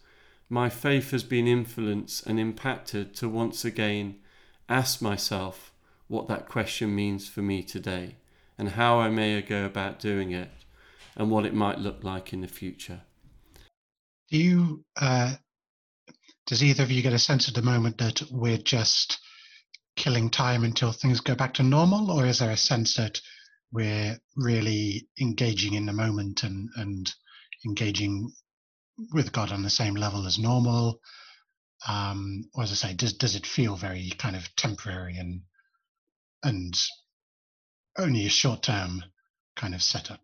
my faith has been influenced and impacted to once again ask myself what that question means for me today and how I may go about doing it and what it might look like in the future. Do you, does either of you get a sense at the moment that we're just killing time until things go back to normal, or is there a sense that we're really engaging in the moment and engaging with God on the same level as normal? Or as I say, does it feel very kind of temporary and only a short-term kind of setup?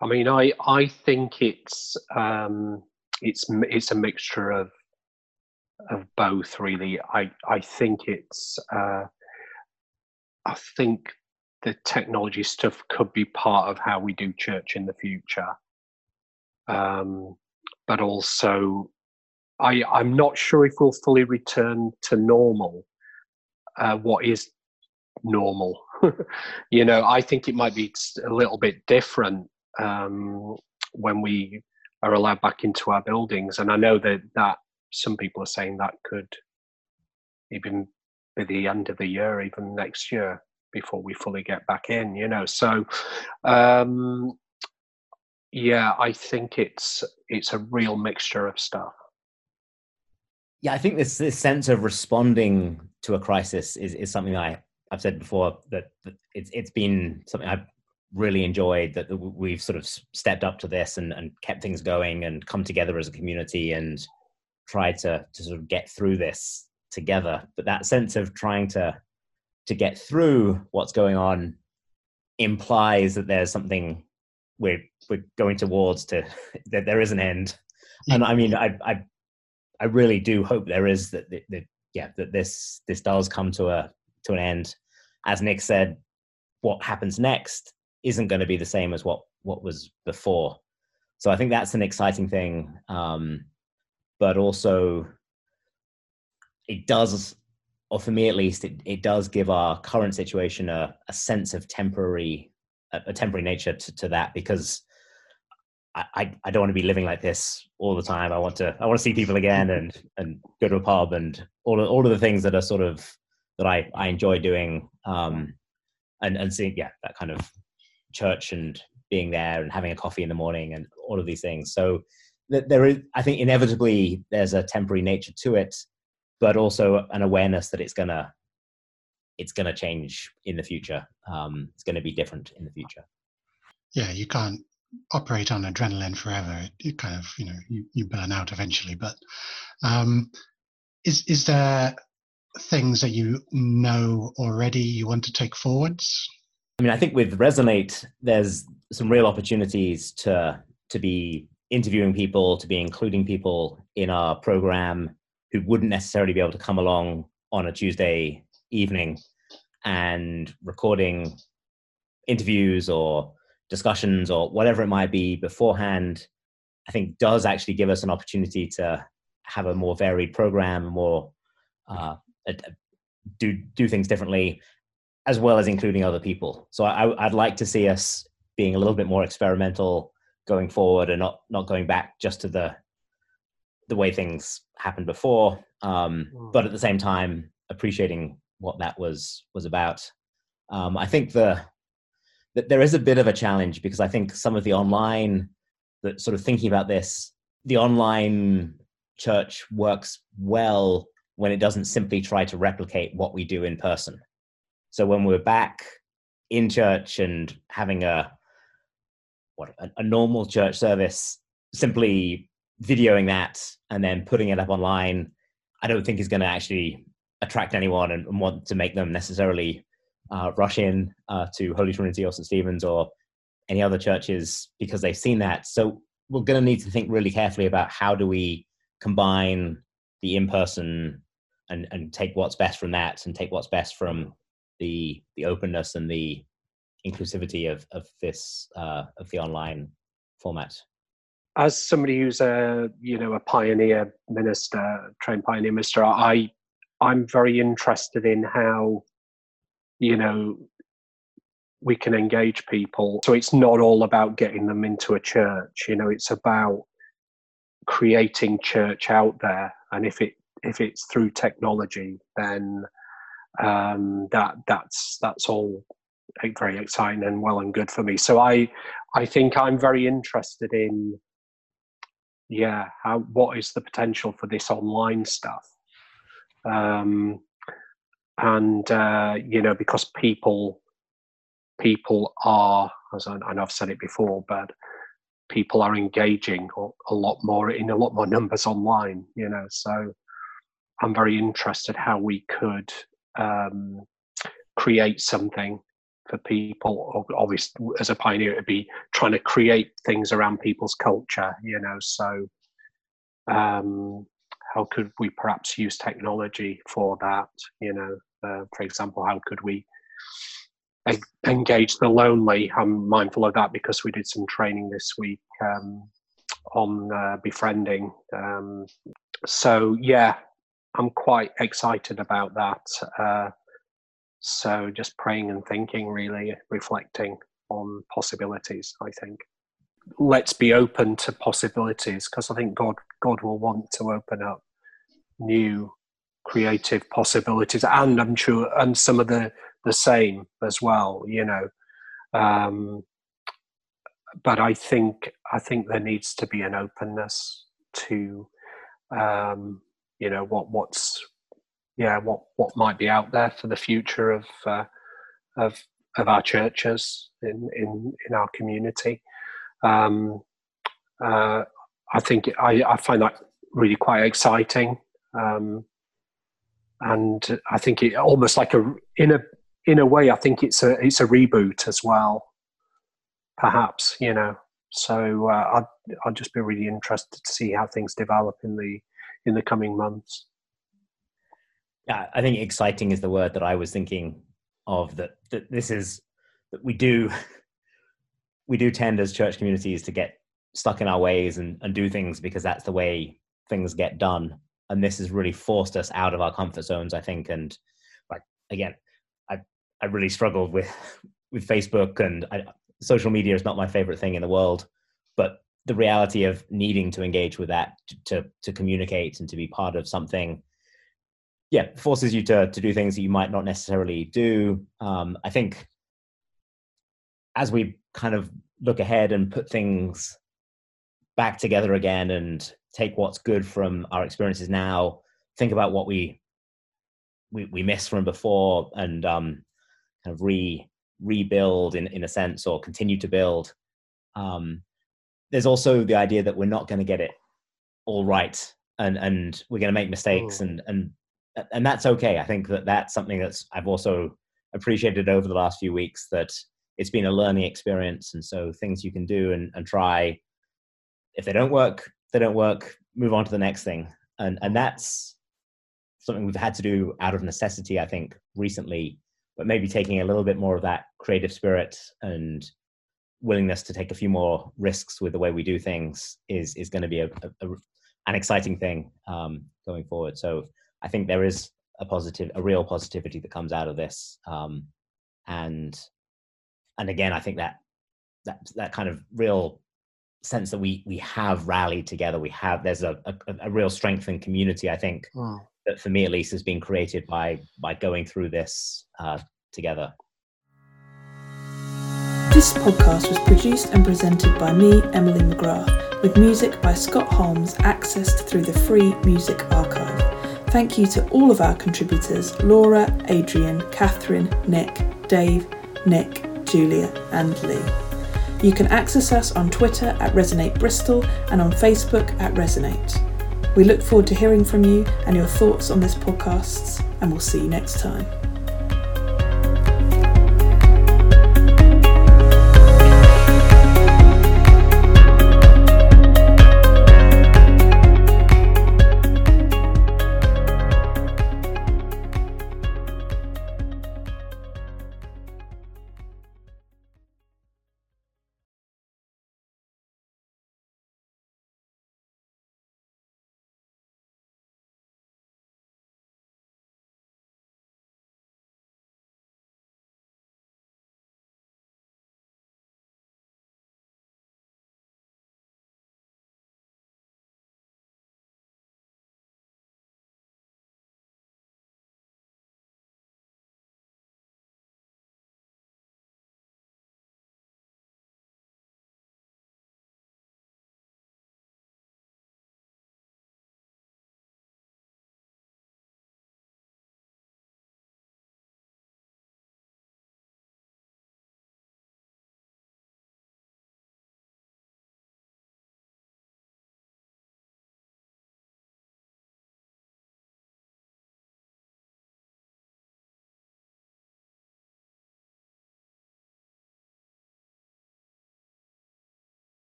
I mean, I think it's a mixture of both, really. I think the technology stuff could be part of how we do church in the future. But also, I'm not sure if we'll fully return to normal. What is normal? You know, I think it might be a little bit different when we are allowed back into our buildings. And I know that some people are saying that could even be the end of the year, even next year, before we fully get back in, you know. So yeah, I think it's a real mixture of stuff. Yeah, I think this sense of responding to a crisis is something I've said before, that it's been something I've really enjoyed, that we've sort of stepped up to this and kept things going and come together as a community and tried to sort of get through this together. But that sense of trying to get through what's going on implies that there's something we're going towards, that there is an end. And I mean, I really do hope there is that this does come to an end. As Nick said, what happens next isn't going to be the same as what was before. So I think that's an exciting thing. But also it does, or for me at least, it does give our current situation a sense of temporary nature to that, because I don't want to be living like this all the time. I want to see people again and go to a pub and all of the things that are sort of that I enjoy doing, and seeing that kind of church and being there and having a coffee in the morning and all of these things. So there is, I think, inevitably there's a temporary nature to it, but also an awareness that it's gonna change in the future. It's gonna be different in the future. yeah, you can't operate on adrenaline forever. It kind of, you burn out eventually. But is there things that you know already you want to take forwards? I mean, I think with Resonate, there's some real opportunities to be interviewing people, to be including people in our program who wouldn't necessarily be able to come along on a Tuesday evening, and recording interviews or discussions or whatever it might be beforehand, I think does actually give us an opportunity to have a more varied program, more do things differently, as well as including other people. So I'd like to see us being a little bit more experimental going forward, and not going back just to the way things happened before, but at the same time appreciating what that was about. I think that there is a bit of a challenge, because I think some of the online, that sort of thinking about this, the online church works well when it doesn't simply try to replicate what we do in person. So when we're back in church and having a normal church service, simply videoing that and then putting it up online, I don't think is going to actually attract anyone and want to make them necessarily rush in to Holy Trinity or St Stephen's or any other churches because they've seen that. So we're going to need to think really carefully about how do we combine the in-person and take what's best from that, and take what's best from the openness and the inclusivity of this of the online format. As somebody who's a pioneer minister, trained pioneer minister, I'm very interested in how, we can engage people. So it's not all about getting them into a church, it's about creating church out there. And if it's through technology, then that's all very exciting and well and good for me. So I think I'm very interested in, what is the potential for this online stuff? Because people are, as I know I've said it before, but people are engaging a lot more numbers online, so I'm very interested how we could create something for people. Obviously, as a pioneer, it'd be trying to create things around people's culture, so how could we perhaps use technology for that? For example, how could we engage the lonely? I'm mindful of that because we did some training this week on befriending. I'm quite excited about that. So just praying and thinking, really reflecting on possibilities, I think. Let's be open to possibilities, because I think God will want to open up new creative possibilities, and I'm sure, and some of the same as well, but I think there needs to be an openness to what might be out there for the future of our churches in our community. I think I find that really quite exciting, and I think it almost like in a way. I think it's a reboot as well, perhaps. So I'll just be really interested to see how things develop in the coming months. Yeah, I think exciting is the word that I was thinking of. That this is that we do tend as church communities to get stuck in our ways and do things because that's the way things get done. And this has really forced us out of our comfort zones, I think. And I really struggled with Facebook, and social media is not my favorite thing in the world, but the reality of needing to engage with that to communicate and to be part of something, forces you to do things that you might not necessarily do. I think as we kind of look ahead and put things back together again and take what's good from our experiences now, think about what we missed from before, and kind of rebuild in a sense, or continue to build There's also the idea that we're not going to get it all right, and we're going to make mistakes, and that's okay. I think that that's something that's I've also appreciated over the last few weeks, that it's been a learning experience, and so things you can do and try. If they don't work, they don't work. Move on to the next thing, and that's something we've had to do out of necessity, I think, recently. But maybe taking a little bit more of that creative spirit and willingness to take a few more risks with the way we do things is going to be an exciting thing going forward. So I think there is a real positivity that comes out of this, and again, I think that kind of real sense that we have rallied together. There's a real strength in community, I think, that for me at least has been created by going through this together. This podcast was produced and presented by me, Emily McGrath, with music by Scott Holmes, accessed through the Free Music Archive. Thank you to all of our contributors, Laura, Adrian, Catherine, Nick, Dave, Nick, Julia and Lee. You can access us on Twitter @Resonate Bristol and on Facebook @Resonate. We look forward to hearing from you and your thoughts on this podcast, and we'll see you next time.